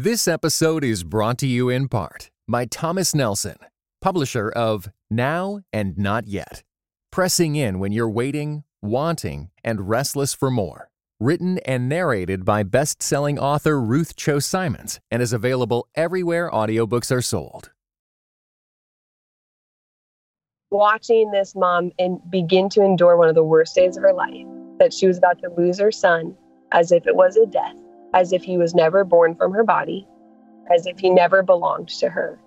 This episode is brought to you in part by Thomas Nelson, publisher of Now and Not Yet, Pressing In When You're Waiting, Wanting, and Restless for More, written and narrated by best-selling author Ruth Chou Simons, and is available everywhere audiobooks are sold. Watching this mom and begin to endure one of the worst days of her life, that she was about to lose her son as if it was a death, as if he was never born from her body, as if he never belonged to her.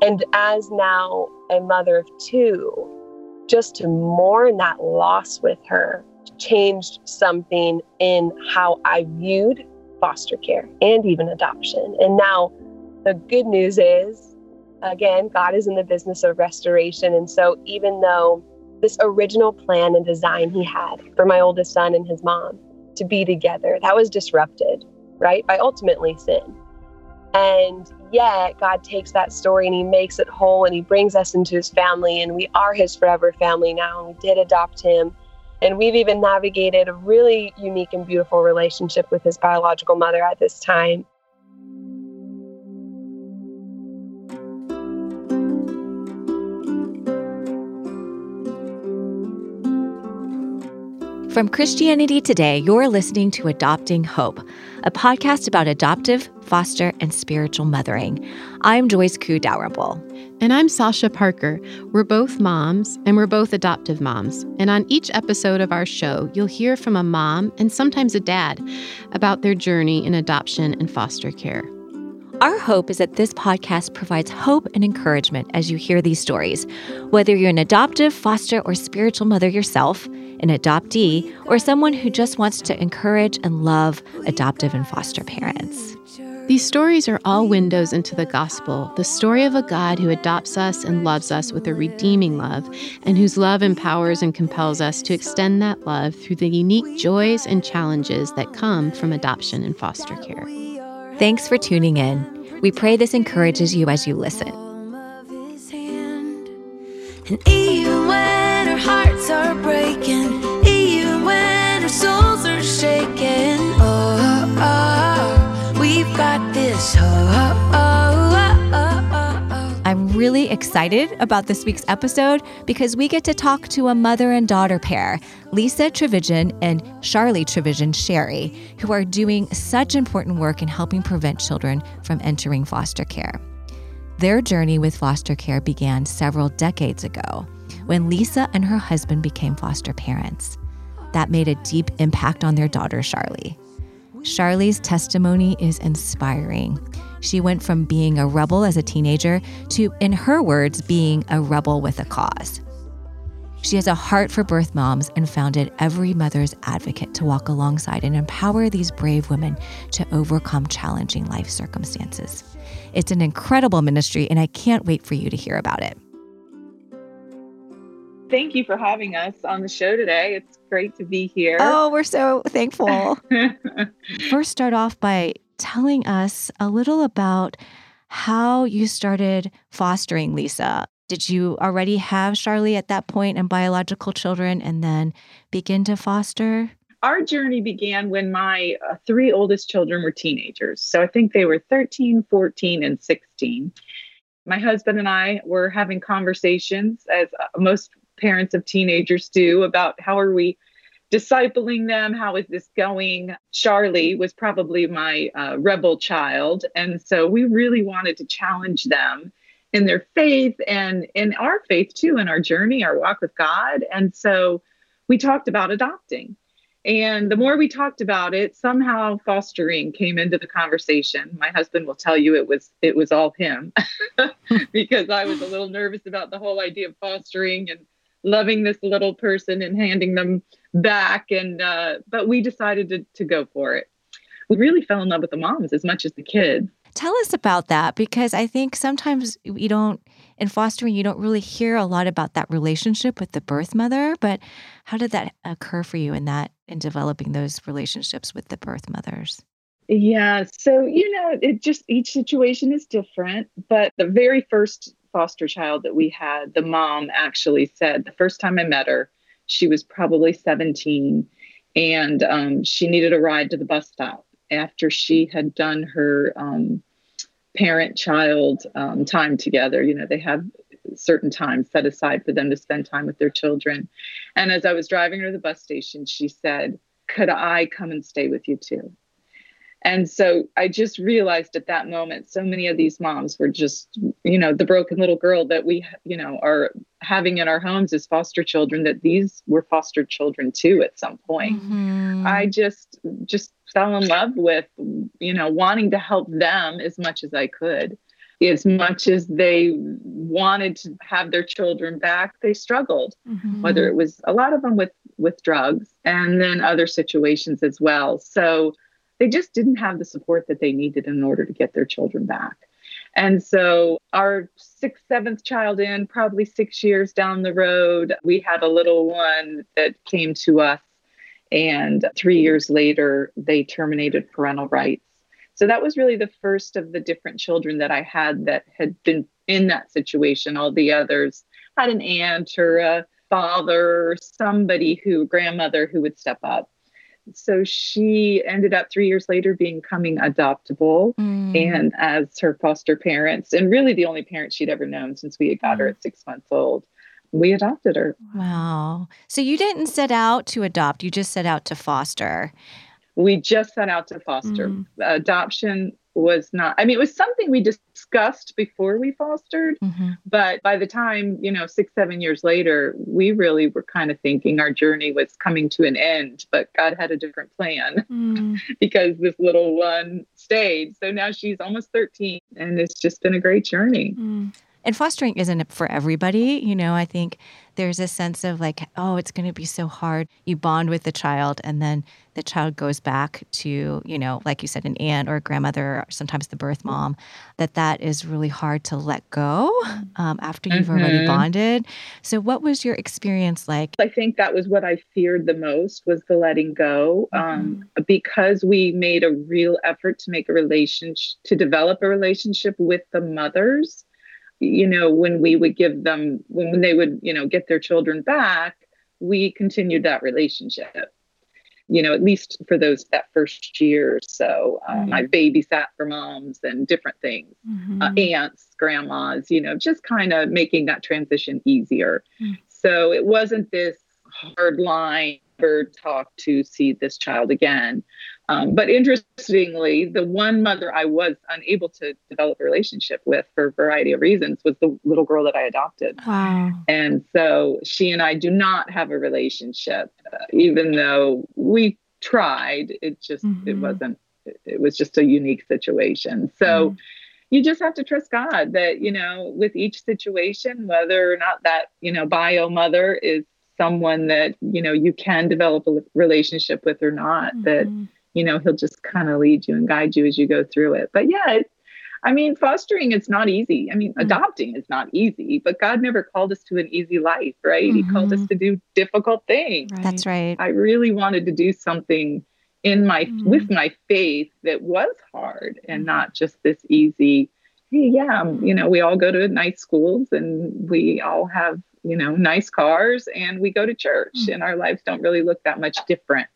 And as now a mother of two, just to mourn that loss with her changed something in how I viewed foster care and even adoption. And now the good news is, again, God is in the business of restoration. And so even though this original plan and design he had for my oldest son and his mom to be together, that was disrupted, right, by ultimately sin. And yet God takes that story and he makes it whole and he brings us into his family, and we are his forever family now. And we did adopt him, and we've even navigated a really unique and beautiful relationship with his biological mother at this time. From Christianity Today, you're listening to Adopting Hope, a podcast about adoptive, foster, and spiritual mothering. I'm Joyce Koo Dowrable. And I'm Sasha Parker. We're both moms, and we're both adoptive moms. And on each episode of our show, you'll hear from a mom and sometimes a dad about their journey in adoption and foster care. Our hope is that this podcast provides hope and encouragement as you hear these stories. Whether you're an adoptive, foster, or spiritual mother yourself, an adoptee, or someone who just wants to encourage and love adoptive and foster parents. These stories are all windows into the gospel, the story of a God who adopts us and loves us with a redeeming love, and whose love empowers and compels us to extend that love through the unique joys and challenges that come from adoption and foster care. Thanks for tuning in. We pray this encourages you as you listen. And even when our hearts are breaking, even when our souls are shaken, oh, oh, oh, we've got this. Oh, oh, oh, oh, oh, oh. I'm really excited about this week's episode because we get to talk to a mother and daughter pair, Lisa Trevigne and Charlie Trevigne Sherry, who are doing such important work in helping prevent children from entering foster care. Their journey with foster care began several decades ago when Lisa and her husband became foster parents. That made a deep impact on their daughter, Charlie. Charlie's testimony is inspiring. She went from being a rebel as a teenager to, in her words, being a rebel with a cause. She has a heart for birth moms and founded Every Mother's Advocate to walk alongside and empower these brave women to overcome challenging life circumstances. It's an incredible ministry, and I can't wait for you to hear about it. Thank you for having us on the show today. It's great to be here. Oh, we're so thankful. First, start off by telling us a little about how you started fostering Lisa. Did you already have Charlie at that point and biological children and then begin to foster? Our journey began when my three oldest children were teenagers. So I think they were 13, 14, and 16. My husband and I were having conversations, as most parents of teenagers do, about how are we discipling them? How is this going? Charlie was probably my rebel child. And so we really wanted to challenge them in their faith and in our faith too, in our journey, our walk with God. And so we talked about adopting. And the more we talked about it, somehow fostering came into the conversation. My husband will tell you it was all him because I was a little nervous about the whole idea of fostering and loving this little person and handing them back. And but we decided to go for it. We really fell in love with the moms as much as the kids. Tell us about that, because I think sometimes in fostering, you don't really hear a lot about that relationship with the birth mother, but how did that occur for you in developing those relationships with the birth mothers? Yeah. So, it just, each situation is different, but the very first foster child that we had, the mom actually said the first time I met her, she was probably 17 and she needed a ride to the bus stop after she had done her parent-child time together. You know, they have certain time set aside for them to spend time with their children. And as I was driving her to the bus station, she said, "Could I come and stay with you too?" And so I just realized at that moment, so many of these moms were just, you know, the broken little girl that we, you know, are having in our homes as foster children, that these were foster children too at some point. Mm-hmm. I just fell in love with, you know, wanting to help them as much as I could. As much as they wanted to have their children back, they struggled, mm-hmm. whether it was a lot of them with drugs and then other situations as well. So they just didn't have the support that they needed in order to get their children back. And so our sixth, seventh child in, probably 6 years down the road, we had a little one that came to us. And 3 years later, they terminated parental rights. So that was really the first of the different children that I had that had been in that situation. All the others had an aunt or a father or somebody who, grandmother who would step up. So she ended up 3 years later becoming adoptable and as her foster parents, and really the only parent she'd ever known since we had got her at 6 months old, we adopted her. Wow. So you didn't set out to adopt, you just set out to foster. We just set out to foster. Mm-hmm. Adoption was not, I mean, it was something we discussed before we fostered, mm-hmm. but by the time, you know, six, 7 years later, we really were kind of thinking our journey was coming to an end, but God had a different plan because this little one stayed. So now she's almost 13 and it's just been a great journey. Mm. And fostering isn't for everybody. You know, I think there's a sense of like, oh, it's going to be so hard. You bond with the child and then the child goes back to, you know, like you said, an aunt or a grandmother, or sometimes the birth mom, that is really hard to let go after you've already bonded. So what was your experience like? I think that was what I feared the most, was the letting go. Because we made a real effort to make a relationship, to develop a relationship with the mothers. You know, when we would give them, when they would, you know, get their children back, we continued that relationship, you know, at least for those, that first year or so. I babysat for moms and different things, aunts, grandmas, you know, just kind of making that transition easier. So it wasn't this hard line, never talk to see this child again. But interestingly, the one mother I was unable to develop a relationship with for a variety of reasons was the little girl that I adopted. Wow. And so she and I do not have a relationship, even though we tried. It just, it wasn't, it was just a unique situation. So you just have to trust God that, you know, with each situation, whether or not that, you know, bio mother is someone that, you know, you can develop a relationship with or not, that, you know, he'll just kind of lead you and guide you as you go through it. But yeah, I mean, fostering, it's not easy. I mean, adopting is not easy, but God never called us to an easy life, right? Mm-hmm. He called us to do difficult things. Right. That's right. I really wanted to do something in my, with my faith that was hard and not just this easy, hey, yeah, you know, we all go to nice schools and we all have, you know, nice cars and we go to church and our lives don't really look that much different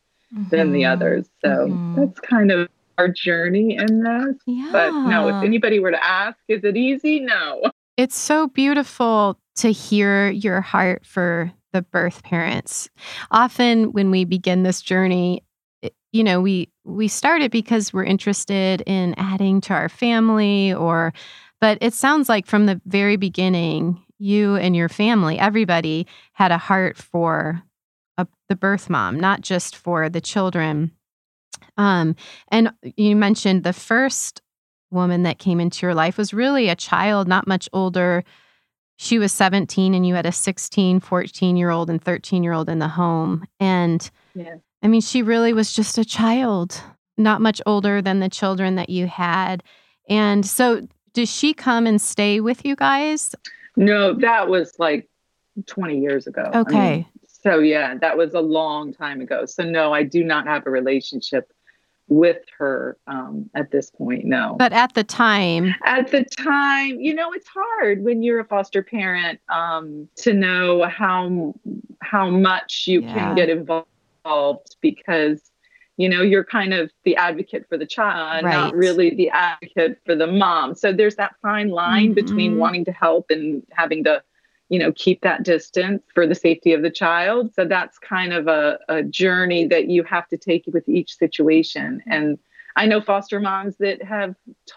than the others. So that's kind of our journey in this. Yeah. But no, if anybody were to ask, is it easy? No. It's so beautiful to hear your heart for the birth parents. Often when we begin this journey, you know, we start it because we're interested in adding to our family, or, but it sounds like from the very beginning, you and your family, everybody had a heart for the birth mom, not just for the children. And you mentioned the first woman that came into your life was really a child, not much older. She was 17 and you had a 16, 14-year-old and 13-year-old in the home. And yeah. I mean, she really was just a child, not much older than the children that you had. And so does she come and stay with you guys? No, that was like 20 years ago. Okay. I mean, so yeah, that was a long time ago. So no, I do not have a relationship with her at this point, no. But at the time? At the time, you know, it's hard when you're a foster parent to know how much you can get involved, because You know, you're kind of the advocate for the child, not really the advocate for the mom. So there's that fine line between wanting to help and having to, you know, keep that distance for the safety of the child. So that's kind of a journey that you have to take with each situation. And I know foster moms that have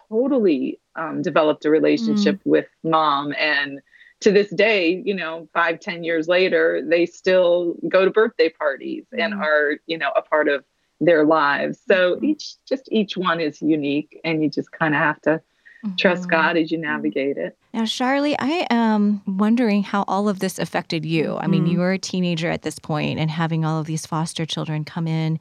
totally developed a relationship with mom. And to this day, you know, 5-10 years later, they still go to birthday parties and are, you know, a part of their lives. So each one is unique, and you just kind of have to trust God as you navigate it. Now, Charlie, I am wondering how all of this affected you. I mean, you were a teenager at this point and having all of these foster children come in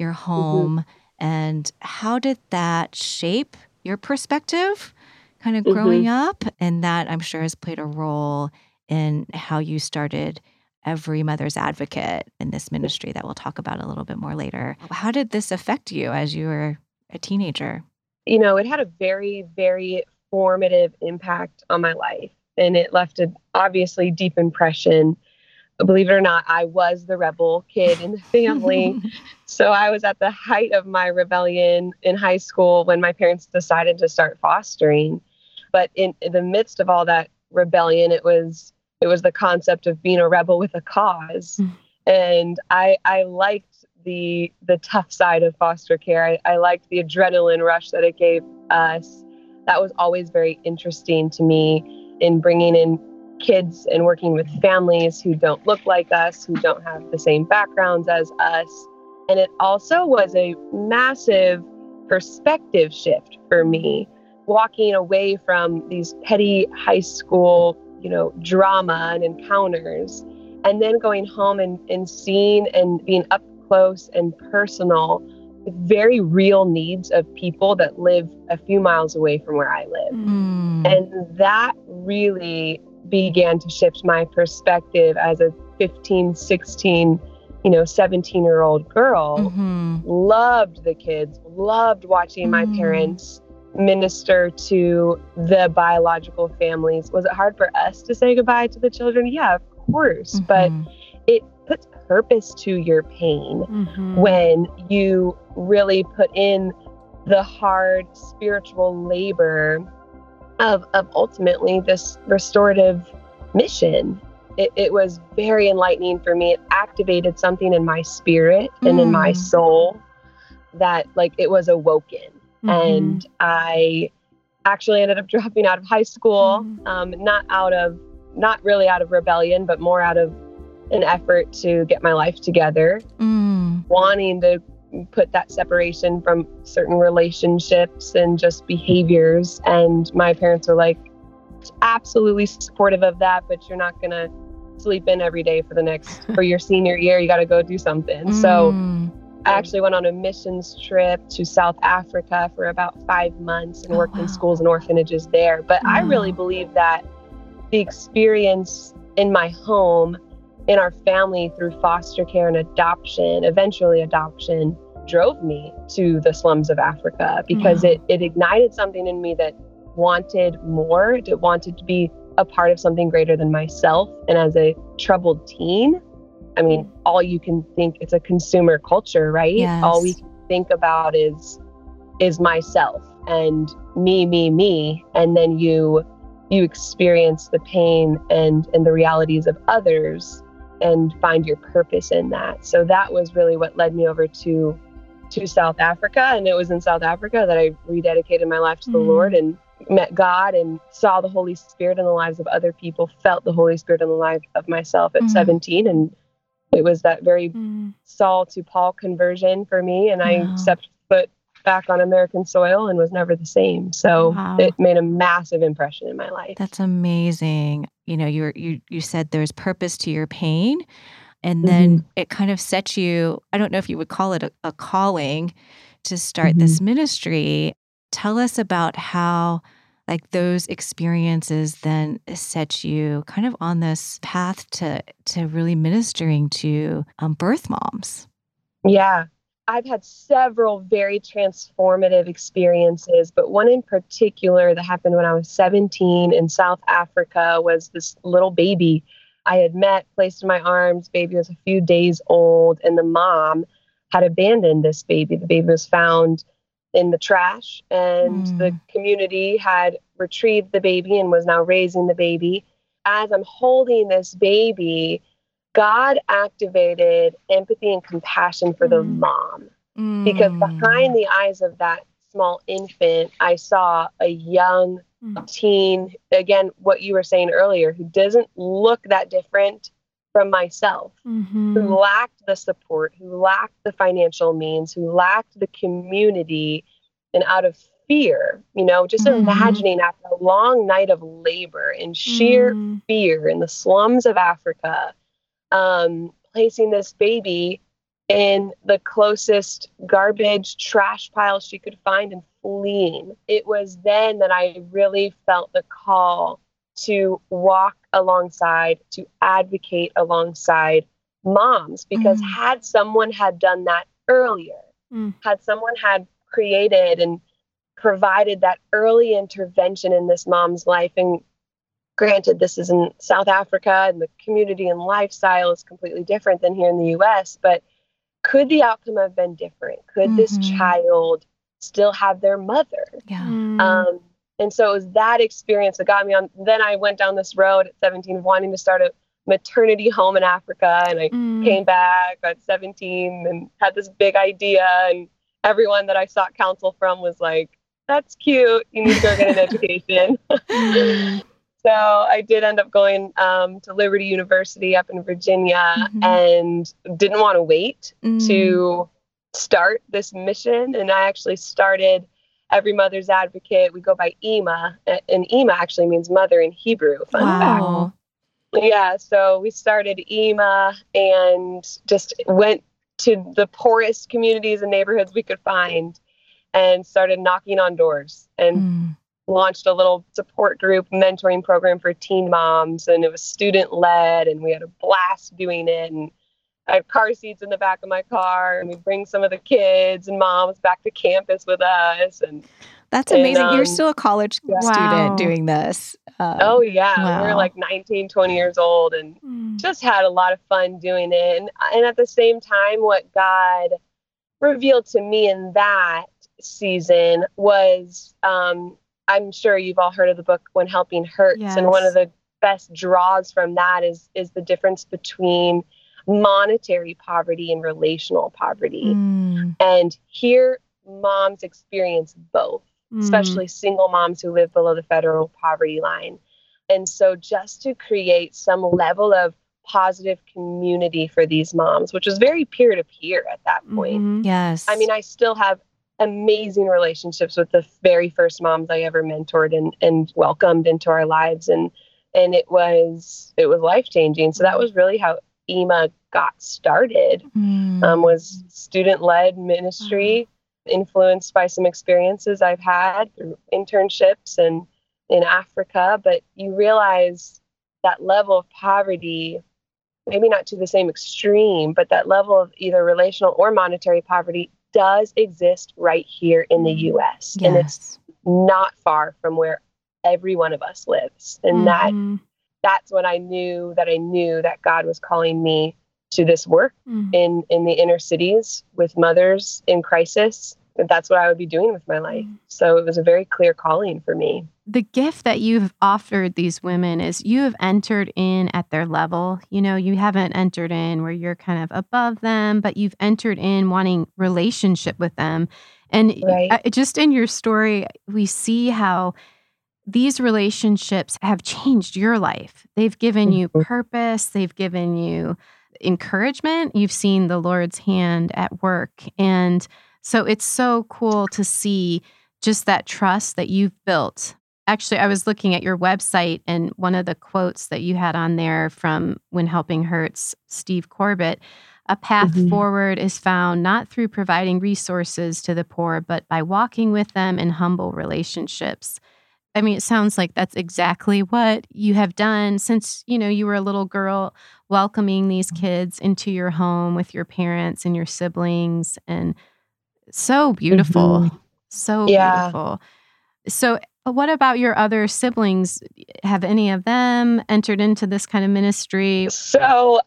your home. And how did that shape your perspective kind of growing up? And that, I'm sure, has played a role in how you started Every Mother's Advocate in this ministry that we'll talk about a little bit more later. How did this affect you as you were a teenager? You know, it had a very, very formative impact on my life, and it left an obviously deep impression. Believe it or not, I was the rebel kid in the family. So I was at the height of my rebellion in high school when my parents decided to start fostering. But in the midst of all that rebellion, it was the concept of being a rebel with a cause. And I liked the tough side of foster care. I liked the adrenaline rush that it gave us. That was always very interesting to me, in bringing in kids and working with families who don't look like us, who don't have the same backgrounds as us. And it also was a massive perspective shift for me, walking away from these petty high school, you know, drama and encounters, and then going home and seeing and being up close and personal with very real needs of people that live a few miles away from where I live. And that really began to shift my perspective as a 15, 16, 17-year-old girl. Loved the kids, loved watching my parents minister to the biological families. Was it hard for us to say goodbye to the children? Yeah, of course. But it puts purpose to your pain when you really put in the hard spiritual labor of ultimately this restorative mission. It was very enlightening for me. It activated something in my spirit and in my soul that, like, it was awoken. And I actually ended up dropping out of high school, not really out of rebellion, but more out of an effort to get my life together, wanting to put that separation from certain relationships and just behaviors. And my parents were like, absolutely supportive of that, but you're not going to sleep in every day for your senior year. You got to go do something. So I actually went on a missions trip to South Africa for about 5 months and worked in schools and orphanages there. But I really believe that the experience in my home, in our family, through foster care and adoption, drove me to the slums of Africa, because it ignited something in me that wanted more. It wanted to be a part of something greater than myself. And as a troubled teen, I mean, all you can think, it's a consumer culture, right? Yes. All we can think about is myself and me. And then you experience the pain and the realities of others and find your purpose in that. So that was really what led me over to South Africa. And it was in South Africa that I rededicated my life to the Lord and met God and saw the Holy Spirit in the lives of other people, felt the Holy Spirit in the life of myself at 17. And it was that very Saul to Paul conversion for me. And I stepped foot back on American soil and was never the same. So it made a massive impression in my life. That's amazing. You know, you said there's purpose to your pain. And then it kind of set you, I don't know if you would call it a calling, to start this ministry. Tell us about how, like, those experiences then set you kind of on this path to really ministering to birth moms. Yeah, I've had several very transformative experiences, but one in particular that happened when I was 17 in South Africa was this little baby I had met, placed in my arms. Baby was a few days old, and the mom had abandoned this baby. The baby was found in the trash, and the community had retrieved the baby and was now raising the baby. As I'm holding this baby, God activated empathy and compassion for the mom, because behind the eyes of that small infant, I saw a young teen, again, what you were saying earlier, who doesn't look that different from myself, who lacked the support, who lacked the financial means, who lacked the community, and out of fear, you know, just imagining after a long night of labor and sheer fear in the slums of Africa, placing this baby in the closest garbage trash pile she could find and fleeing. It was then that I really felt the call to walk alongside, to advocate alongside moms, because had someone had done that earlier, had someone had created and provided that early intervention in this mom's life, and granted, this is in South Africa and the community and lifestyle is completely different than here in the U.S., but could the outcome have been different? Could this child still have their mother? Yeah. And so it was that experience that got me on. Then I went down this road at 17, wanting to start a maternity home in Africa. And I came back at 17 and had this big idea. And everyone that I sought counsel from was like, that's cute. You need to go get an education. So I did end up going to Liberty University up in Virginia, and didn't want to wait to start this mission. And I actually started Every Mother's Advocate. We go by Ima, and Ima actually means mother in Hebrew. Fun fact. Yeah. So we started Ima and just went to the poorest communities and neighborhoods we could find and started knocking on doors and launched a little support group mentoring program for teen moms, and it was student led, and we had a blast doing it. And I had car seats in the back of my car, and we bring some of the kids and moms back to campus with us. And that's amazing. You're still a college student doing this. Oh yeah. Wow. We were like 19, 20 years old, and just had a lot of fun doing it. And at the same time, what God revealed to me in that season was, I'm sure you've all heard of the book When Helping Hurts. Yes. And one of the best draws from that is the difference between monetary poverty and relational poverty. And here moms experience both, especially single moms who live below the federal poverty line. And so just to create some level of positive community for these moms, which was very peer-to-peer at that point. Yes. I mean, I still have amazing relationships with the very first moms I ever mentored and welcomed into our lives. And it was life-changing. So that was really how Ima got started, was student-led ministry, influenced by some experiences I've had through internships and in Africa. But you realize that level of poverty, maybe not to the same extreme, but that level of either relational or monetary poverty does exist right here in the U.S. Yes. And it's not far from where every one of us lives. And that's when I knew that God was calling me to this work in the inner cities with mothers in crisis. That's what I would be doing with my life. So it was a very clear calling for me. The gift that you've offered these women is you have entered in at their level. You know, you haven't entered in where you're kind of above them, but you've entered in wanting relationship with them. And just in your story, we see how these relationships have changed your life. They've given you purpose. They've given you encouragement. You've seen the Lord's hand at work. And so it's so cool to see just that trust that you've built. Actually, I was looking at your website, and one of the quotes that you had on there from When Helping Hurts, Steve Corbett, a path forward is found not through providing resources to the poor, but by walking with them in humble relationships. I mean, it sounds like that's exactly what you have done since, you know, you were a little girl, welcoming these kids into your home with your parents and your siblings. And so beautiful. So beautiful. So What about your other siblings? Have any of them entered into this kind of ministry? So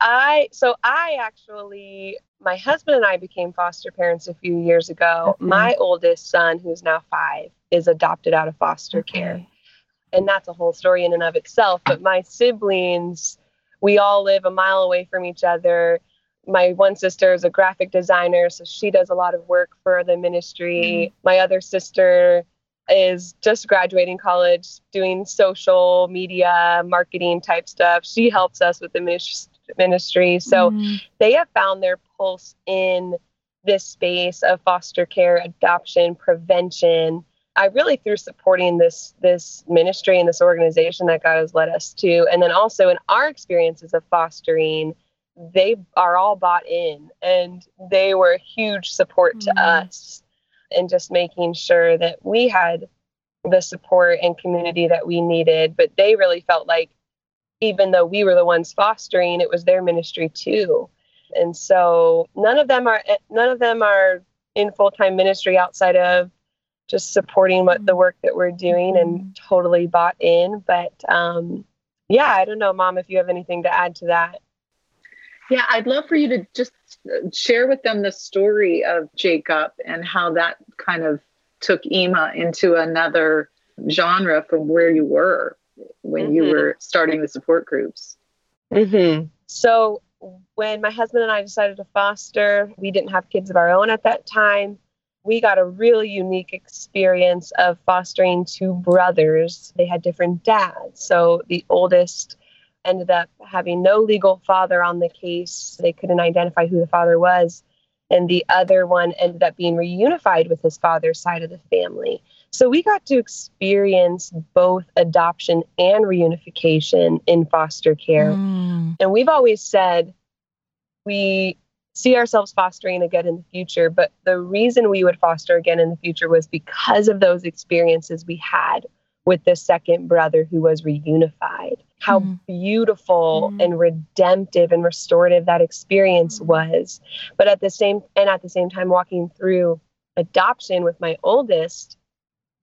my husband and I became foster parents a few years ago. Mm-hmm. My oldest son, who's now 5, is adopted out of foster care. And that's a whole story in and of itself. But my siblings, we all live a mile away from each other. My one sister is a graphic designer, so she does a lot of work for the ministry. Mm-hmm. My other sister is just graduating college, doing social media, marketing type stuff. She helps us with the ministry. So mm-hmm. they have found their pulse in this space of foster care, adoption, prevention. I really, through supporting this ministry and this organization that God has led us to, and then also in our experiences of fostering, they are all bought in, and they were a huge support mm-hmm. to us. And just making sure that we had the support and community that we needed. But they really felt like, even though we were the ones fostering, it was their ministry too. And so none of them are in full-time ministry outside of just supporting the work that we're doing and totally bought in. But I don't know, Mom, if you have anything to add to that. Yeah, I'd love for you to just share with them the story of Jacob and how that kind of took Ima into another genre from where you were when mm-hmm. you were starting the support groups. Mm-hmm. So when my husband and I decided to foster, we didn't have kids of our own at that time. We got a really unique experience of fostering 2 brothers. They had different dads. So the oldest ended up having no legal father on the case. They couldn't identify who the father was. And the other one ended up being reunified with his father's side of the family. So we got to experience both adoption and reunification in foster care. Mm. And we've always said we see ourselves fostering again in the future. But the reason we would foster again in the future was because of those experiences we had with the second brother who was reunified. How beautiful and redemptive and restorative that experience was. But at the same time, walking through adoption with my oldest,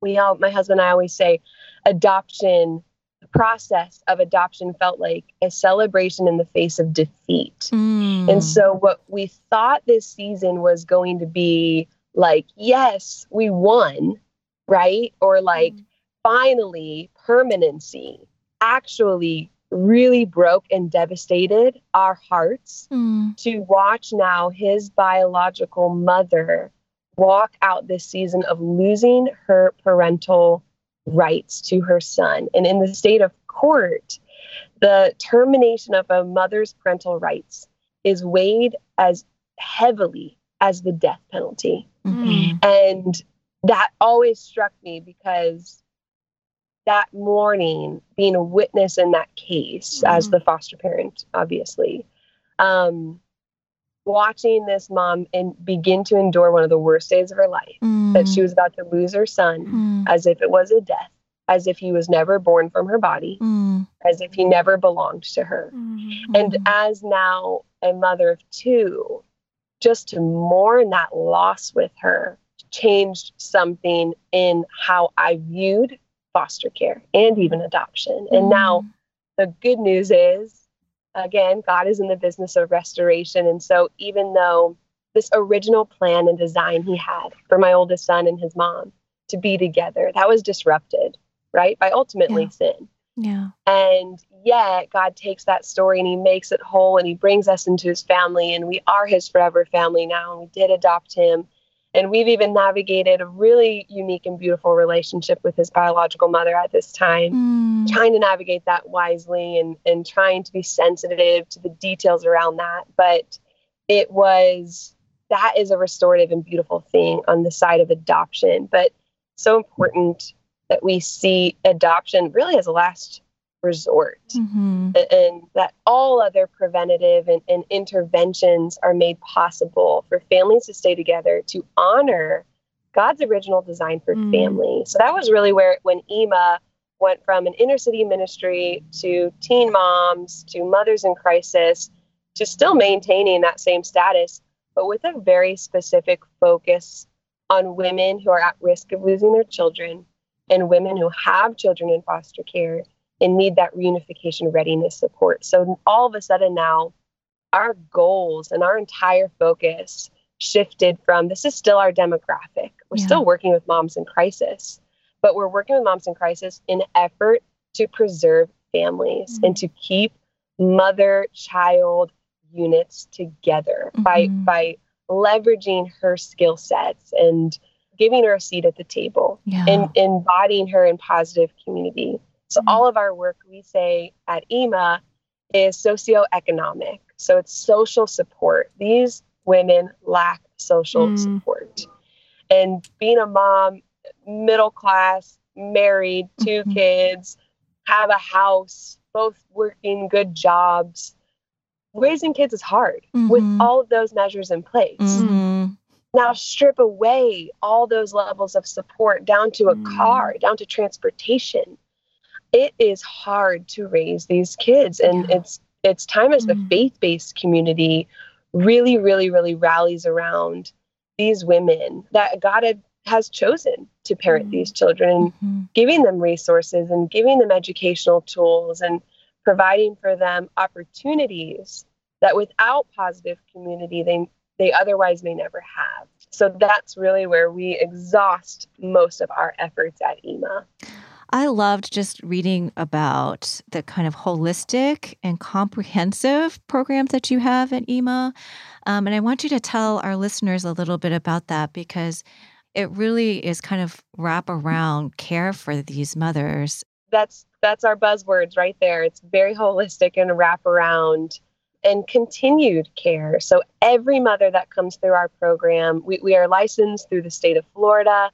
my husband and I always say adoption, the process of adoption felt like a celebration in the face of defeat. Mm. And so what we thought this season was going to be like, yes, we won, right? Or like, finally, permanency actually really broke and devastated our hearts to watch now his biological mother walk out this season of losing her parental rights to her son. And in the state of court, the termination of a mother's parental rights is weighed as heavily as the death penalty. Mm-hmm. And that always struck me because that morning, being a witness in that case as the foster parent, obviously, watching this mom and begin to endure one of the worst days of her life, that she was about to lose her son as if it was a death, as if he was never born from her body, as if he never belonged to her. Mm. And as now a mother of 2, just to mourn that loss with her changed something in how I viewed foster care and even adoption. And now the good news is, again, God is in the business of restoration. And so even though this original plan and design he had for my oldest son and his mom to be together, that was disrupted, right? By ultimately sin. Yeah. And yet God takes that story and he makes it whole and he brings us into his family and we are his forever family now. And we did adopt him. And we've even navigated a really unique and beautiful relationship with his biological mother at this time, trying to navigate that wisely and trying to be sensitive to the details around that. But that is a restorative and beautiful thing on the side of adoption. But so important that we see adoption really as a last resort and that all other preventative and interventions are made possible for families to stay together, to honor God's original design for family. So that was really when Ima went from an inner city ministry to teen moms, to mothers in crisis, to still maintaining that same status, but with a very specific focus on women who are at risk of losing their children, and women who have children in foster care and need that reunification readiness support. So all of a sudden now, our goals and our entire focus shifted from, this is still our demographic. We're still working with moms in crisis, but we're working with moms in crisis in an effort to preserve families and to keep mother-child units together by leveraging her skill sets and giving her a seat at the table and embodying her in positive community. So all of our work, we say at Ima, is socioeconomic. So it's social support. These women lack social support. And being a mom, middle class, married, two kids, have a house, both working good jobs, raising kids is hard with all of those measures in place. Now strip away all those levels of support down to a car, down to transportation. It is hard to raise these kids. And it's time as the faith-based community really, really, really rallies around these women that God has chosen to parent these children, giving them resources and giving them educational tools and providing for them opportunities that without positive community, they otherwise may never have. So that's really where we exhaust most of our efforts at Ima. I loved just reading about the kind of holistic and comprehensive programs that you have at Ima. And I want you to tell our listeners a little bit about that, because it really is kind of wrap around care for these mothers. That's our buzzwords right there. It's very holistic and wrap around and continued care. So every mother that comes through our program, we are licensed through the state of Florida.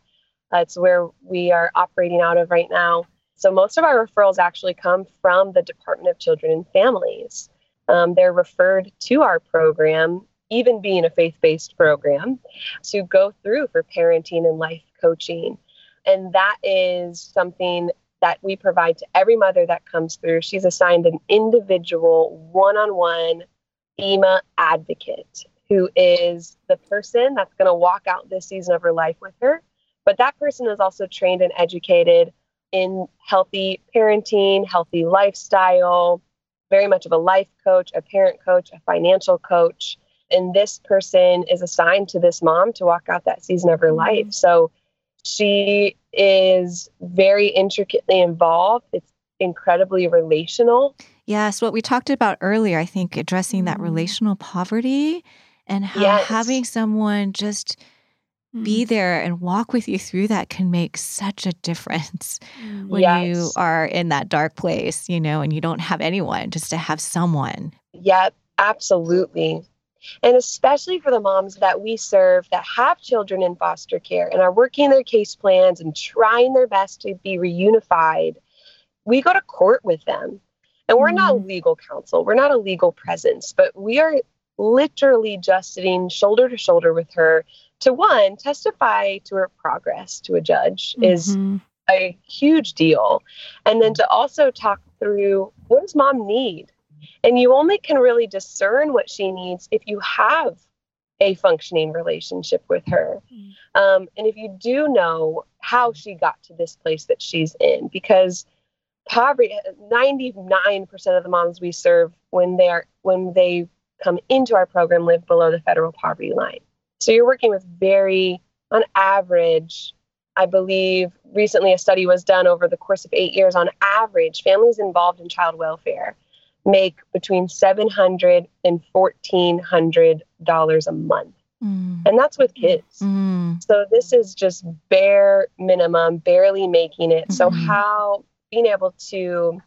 It's where we are operating out of right now. So most of our referrals actually come from the Department of Children and Families. They're referred to our program, even being a faith-based program, to go through for parenting and life coaching. And that is something that we provide to every mother that comes through. She's assigned an individual one-on-one Ima advocate, who is the person that's going to walk out this season of her life with her. But that person is also trained and educated in healthy parenting, healthy lifestyle, very much of a life coach, a parent coach, a financial coach. And this person is assigned to this mom to walk out that season of her life. So she is very intricately involved. It's incredibly relational. Yes, what we talked about earlier, I think, addressing that relational poverty and how having someone just be there and walk with you through that can make such a difference when you are in that dark place, you know, and you don't have anyone, just to have someone. Yep, absolutely. And especially for the moms that we serve that have children in foster care and are working their case plans and trying their best to be reunified, we go to court with them. And we're not legal counsel. We're not a legal presence, but we are literally just sitting shoulder to shoulder with her to, one, testify to her progress to a judge is a huge deal. And then to also talk through, what does mom need? And you only can really discern what she needs if you have a functioning relationship with her. And if you do know how she got to this place that she's in, because poverty, 99% of the moms we serve when they come into our program live below the federal poverty line. So you're working with very, on average, I believe recently a study was done over the course of 8 years, on average, families involved in child welfare make between $700 and $1,400 a month. And that's with kids. So this is just bare minimum, barely making it. So how being able to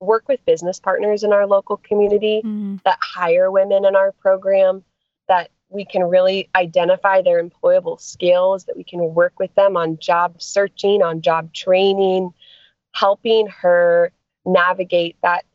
work with business partners in our local community that hire women in our program, that we can really identify their employable skills, that we can work with them on job searching, on job training, helping her navigate that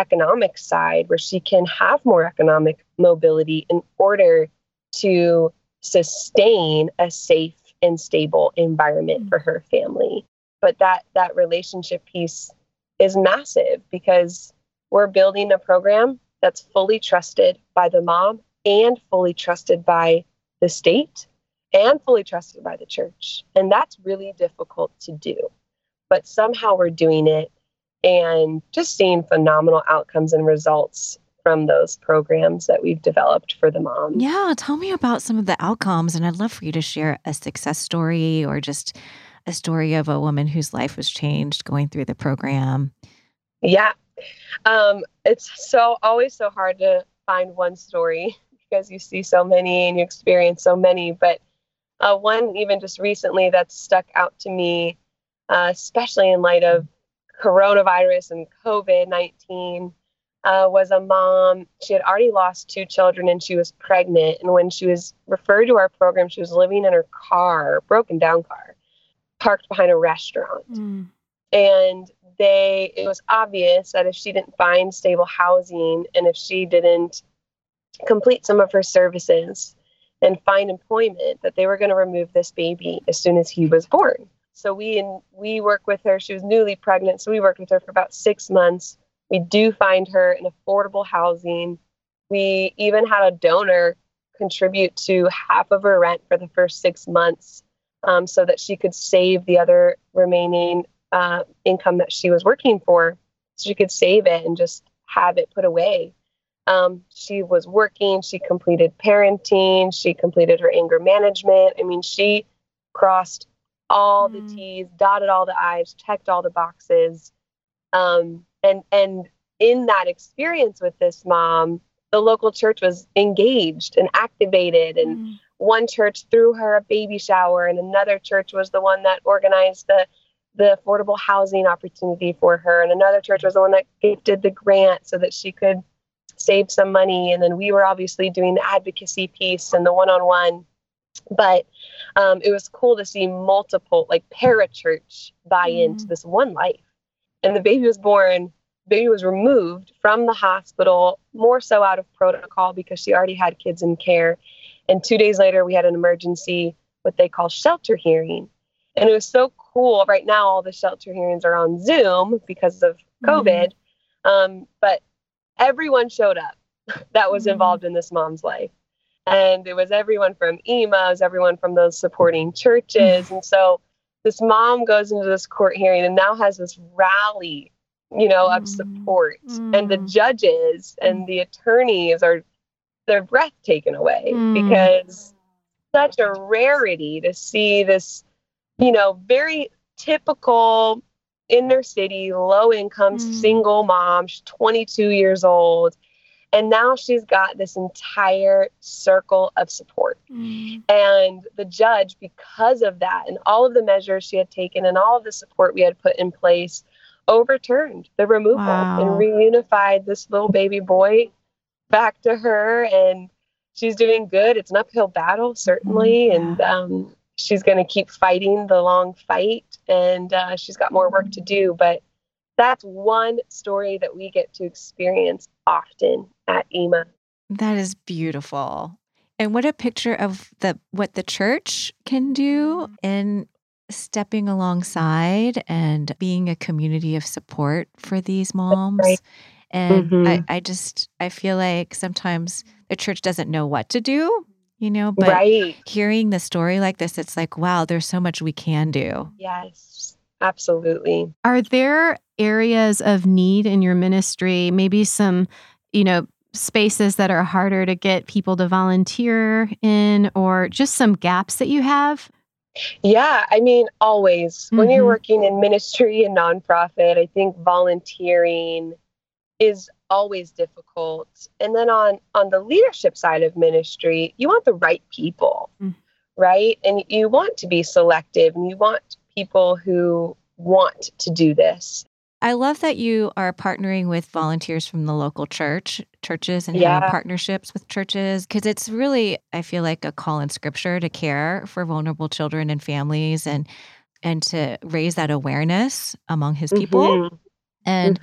economic side where she can have more economic mobility in order to sustain a safe and stable environment for her family. But that relationship piece is massive, because we're building a program that's fully trusted by the mom and fully trusted by the state and fully trusted by the church. And that's really difficult to do. but somehow we're doing it and just seeing phenomenal outcomes and results from those programs that we've developed for the moms. Yeah, tell me about some of the outcomes, and I'd love for you to share a success story or just a story of a woman whose life was changed going through the program. Yeah. It's always so hard to find one story because you see so many and you experience so many, but one even just recently that stuck out to me, especially in light of coronavirus and COVID-19, was a mom. She had already lost 2 children and she was pregnant. And when she was referred to our program, she was living in her car, broken down car, parked behind a restaurant. Mm. And it was obvious that if she didn't find stable housing and if she didn't complete some of her services and find employment, that they were going to remove this baby as soon as he was born. So we worked with her. She was newly pregnant, so we worked with her for about 6 months. We do find her in affordable housing. We even had a donor contribute to half of her rent for the first 6 months, so that she could save the other remaining income that she was working for, so she could save it and just have it put away. She was working, she completed parenting, she completed her anger management. I mean, she crossed all the T's, dotted all the I's, checked all the boxes. And in that experience with this mom, the local church was engaged and activated. And one church threw her a baby shower, and another church was the one that organized the affordable housing opportunity for her. And another church was the one that did the grant so that she could save some money. And then we were obviously doing the advocacy piece and the one-on-one, but it was cool to see multiple, like, parachurch buy into this one life. And the baby was born, baby was removed from the hospital, more so out of protocol because she already had kids in care. And 2 days later, we had an emergency, what they call shelter hearing. And it was so cool. Right now, all the shelter hearings are on Zoom because of COVID. But everyone showed up that was involved in this mom's life. And it was everyone from Ima, it was everyone from those supporting churches. And so this mom goes into this court hearing and now has this rally, you know, of support. And the judges and the attorneys are their breath taken away because such a rarity to see this, you know, very typical inner city, low income, single mom. She's 22 years old. And now she's got this entire circle of support. And the judge, because of that and all of the measures she had taken and all of the support we had put in place, overturned the removal and reunified this little baby boy back to her. And she's doing good. It's an uphill battle, certainly. And, she's going to keep fighting the long fight, and she's got more work to do. But that's one story that we get to experience often at Ima. That is beautiful. And what a picture of what the church can do in stepping alongside and being a community of support for these moms. Right. And I feel like sometimes the church doesn't know what to do, you know, but hearing the story like this, it's like, wow, there's so much we can do. Yes, absolutely. Are there areas of need in your ministry, maybe some, you know, spaces that are harder to get people to volunteer in, or just some gaps that you have? Yeah, I mean, always. When you're working in ministry and nonprofit, I think volunteering is always difficult. And then on the leadership side of ministry, you want the right people, right? And you want to be selective, and you want people who want to do this. I love that you are partnering with volunteers from the local churches and having partnerships with churches, because it's really, I feel like, a call in scripture to care for vulnerable children and families and to raise that awareness among his people. And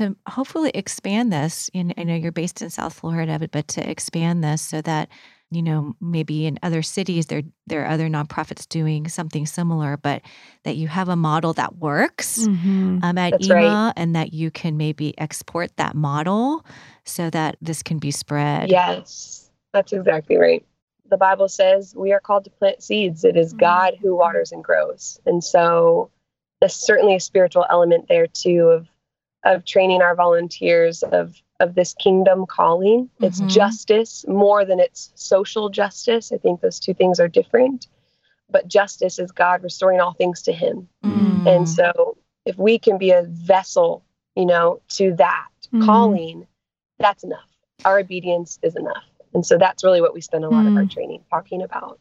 to hopefully expand this, and I know you're based in South Florida, but to expand this so that, you know, maybe in other cities there are other nonprofits doing something similar, but that you have a model that works at That's Ima, right. and that you can maybe export that model so that this can be spread. Yes, that's exactly right. The Bible says we are called to plant seeds. It is God who waters and grows. And so there's certainly a spiritual element there too of training our volunteers of this kingdom calling. Mm-hmm. It's justice more than it's social justice. I think those two things are different. But justice is God restoring all things to him. Mm. And so if we can be a vessel, to that calling, that's enough. Our obedience is enough. And so that's really what we spend a lot of our training talking about.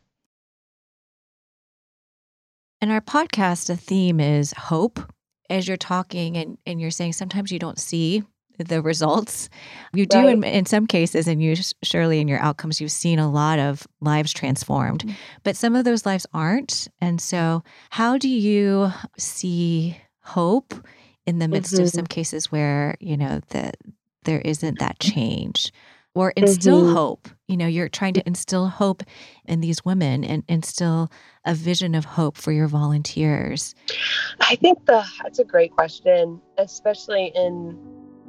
In our podcast, the theme is hope. As you're talking and you're saying sometimes you don't see the results. You do in some cases, and you surely in your outcomes, you've seen a lot of lives transformed, but some of those lives aren't. And so how do you see hope in the midst of some cases where, there isn't that change, or instill hope? You're trying to instill hope in these women and instill a vision of hope for your volunteers. I think that's a great question, especially in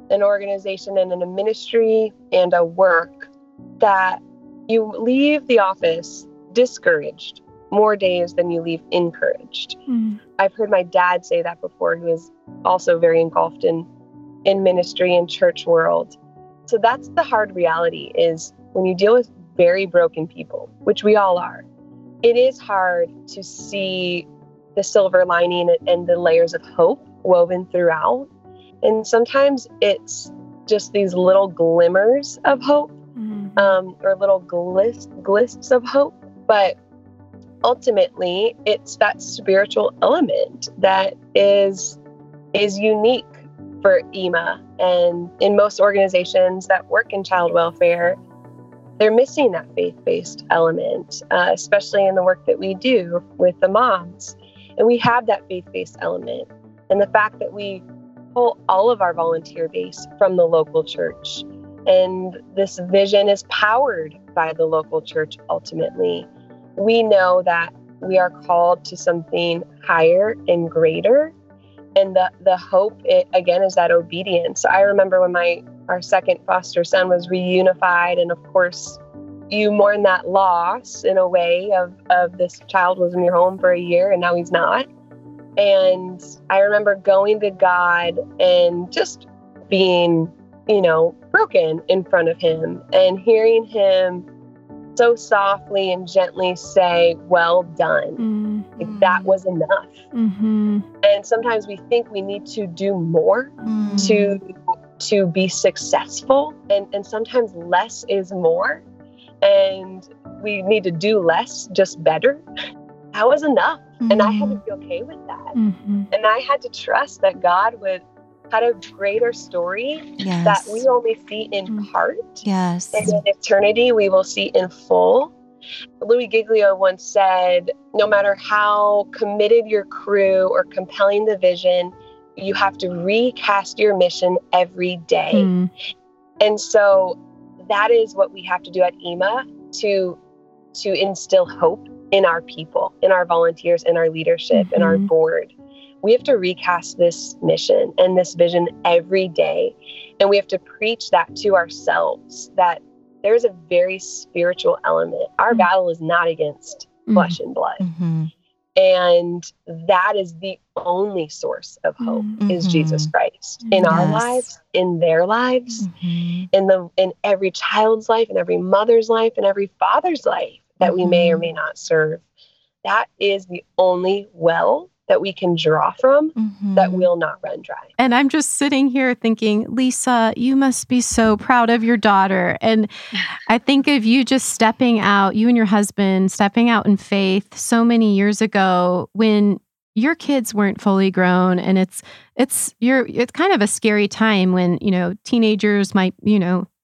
an organization and in a ministry and a work that you leave the office discouraged more days than you leave encouraged. Mm. I've heard my dad say that before, who is also very engulfed in ministry and church world. So that's the hard reality, is when you deal with very broken people, which we all are, it is hard to see the silver lining and the layers of hope woven throughout. And sometimes it's just these little glimmers of hope, or little glimpses of hope. But ultimately, it's that spiritual element that is unique for Ima. And in most organizations that work in child welfare, they're missing that faith-based element, especially in the work that we do with the moms. And we have that faith-based element. And the fact that we pull all of our volunteer base from the local church. And this vision is powered by the local church ultimately. We know that we are called to something higher and greater. And the hope, is that obedience. So I remember when our second foster son was reunified, and of course, you mourn that loss in a way of this child was in your home for a year and now he's not. And I remember going to God and just being, broken in front of him and hearing him so softly and gently say, well done. Mm-hmm. Like, that was enough. Mm-hmm. And sometimes we think we need to do more to be successful. And sometimes less is more. And we need to do less, just better. That was enough. And I had to be okay with that. Mm-hmm. And I had to trust that God had a greater story that we only see in part. Yes. And in eternity, we will see in full. Louis Giglio once said, no matter how committed your crew or compelling the vision, you have to recast your mission every day. Mm. And so that is what we have to do at Ima to instill hope in our people, in our volunteers, in our leadership, in our board. We have to recast this mission and this vision every day. And we have to preach that to ourselves, that there is a very spiritual element. Our battle is not against flesh and blood. Mm-hmm. And that is the only source of hope, is Jesus Christ in our lives, in their lives, in every child's life, in every mother's life, in every father's life that we may or may not serve. That is the only well that we can draw from that will not run dry. And I'm just sitting here thinking, Lisa, you must be so proud of your daughter. And I think of you just stepping out, you and your husband stepping out in faith so many years ago when your kids weren't fully grown, and it's kind of a scary time when, teenagers might,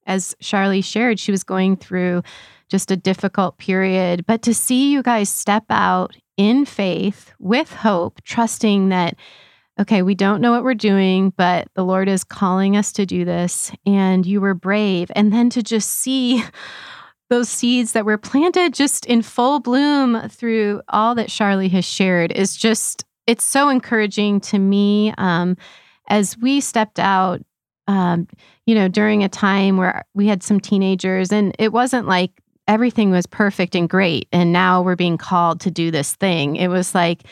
as Charlie shared, she was going through just a difficult period. But to see you guys step out in faith with hope, trusting that, okay, we don't know what we're doing, but the Lord is calling us to do this. And you were brave. And then to just see those seeds that were planted just in full bloom through all that Charlie has shared is just, it's so encouraging to me. As we stepped out, during a time where we had some teenagers, and it wasn't like everything was perfect and great, and now we're being called to do this thing. It was like,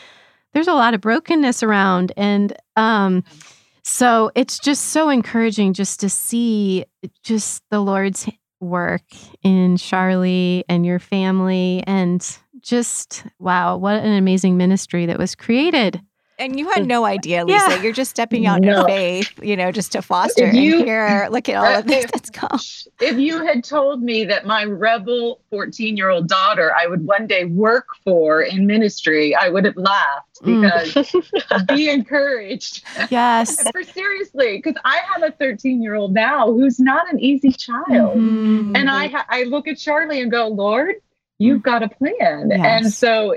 there's a lot of brokenness around. And so it's just so encouraging just to see just the Lord's work in Charlie and your family, and just, wow, what an amazing ministry that was created. And you had no idea, Lisa. Yeah. You're just stepping out in faith, you know, just to foster. And here, look at all of this that's gone. If you had told me that my rebel 14-year-old daughter I would one day work for in ministry, I would have laughed, because be encouraged. Yes. For seriously, because I have a 13-year-old now who's not an easy child. Mm-hmm. And I look at Charlie and go, Lord, you've got a plan. Yes. And so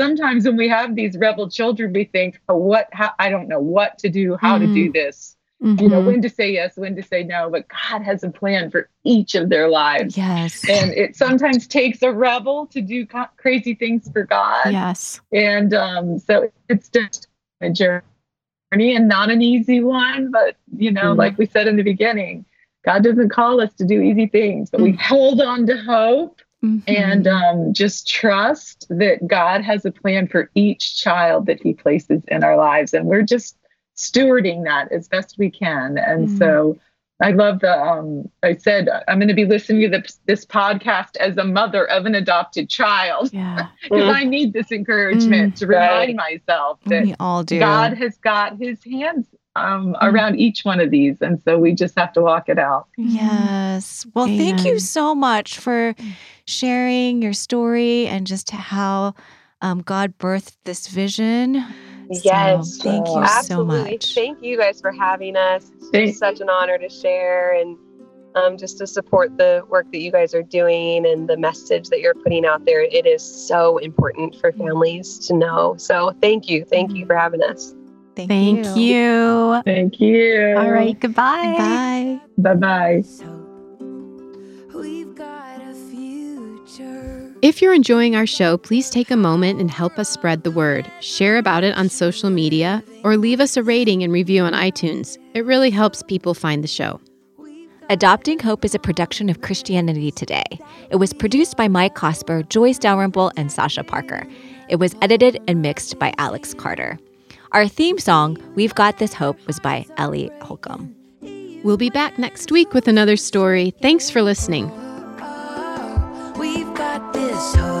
sometimes when we have these rebel children, we think, I don't know what to do, how to do this, you know, when to say yes, when to say no, but God has a plan for each of their lives. Yes. And it sometimes takes a rebel to do crazy things for God. Yes. And so it's just a journey, and not an easy one, but, you know, like we said in the beginning, God doesn't call us to do easy things, but we hold on to hope. Mm-hmm. And just trust that God has a plan for each child that he places in our lives. And we're just stewarding that as best we can. And so I love the, I said, I'm going to be listening to this podcast as a mother of an adopted child. Yeah. Because I need this encouragement to remind myself that we all do. God has got his hands around each one of these. And so we just have to walk it out. Yes. Well, thank you so much for sharing your story and just how God birthed this vision. Yes. So, thank you so much. Thank you guys for having us. It's such an honor to share and just to support the work that you guys are doing and the message that you're putting out there. It is so important for families to know. So thank you. Thank you for having us. Thank you. Thank you. All right. Goodbye. Bye. Bye. If you're enjoying our show, please take a moment and help us spread the word. Share about it on social media or leave us a rating and review on iTunes. It really helps people find the show. Adopting Hope is a production of Christianity Today. It was produced by Mike Cosper, Joyce Dalrymple, and Sasha Parker. It was edited and mixed by Alex Carter. Our theme song, We've Got This Hope, was by Ellie Holcomb. We'll be back next week with another story. Thanks for listening. We've got this hope.